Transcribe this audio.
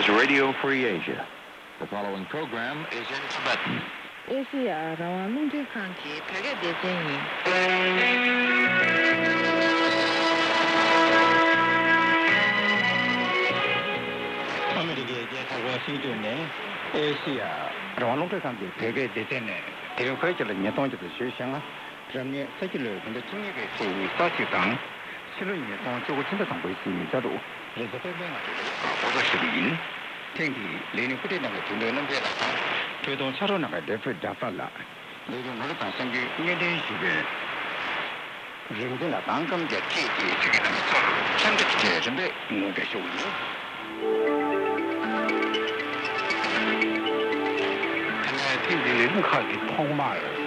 is Radio Free Asia. The following program is in Tibetan. Asia Rawanung de Kanki Pega de Teni. Family de Jacawashidune. Asia Rawanung de Kanki Pega de Teni. Tirum Kaichel Nyatonja de Shushanga. Tramia Sakilu and the Tinga Sui Sakitan. Silly Nyatonja Tinga Sui Saru. Reservation. Tengi, Lenin put it on the Tunduan Vela. To Don Saranaga, therefore, Dafala. They don't know about Sangi, near the Shiver. Rimdilla Bankam get tea together with Soro. Send it to the Jimbe, no Gashu. And I think they didn't call it Pongmar.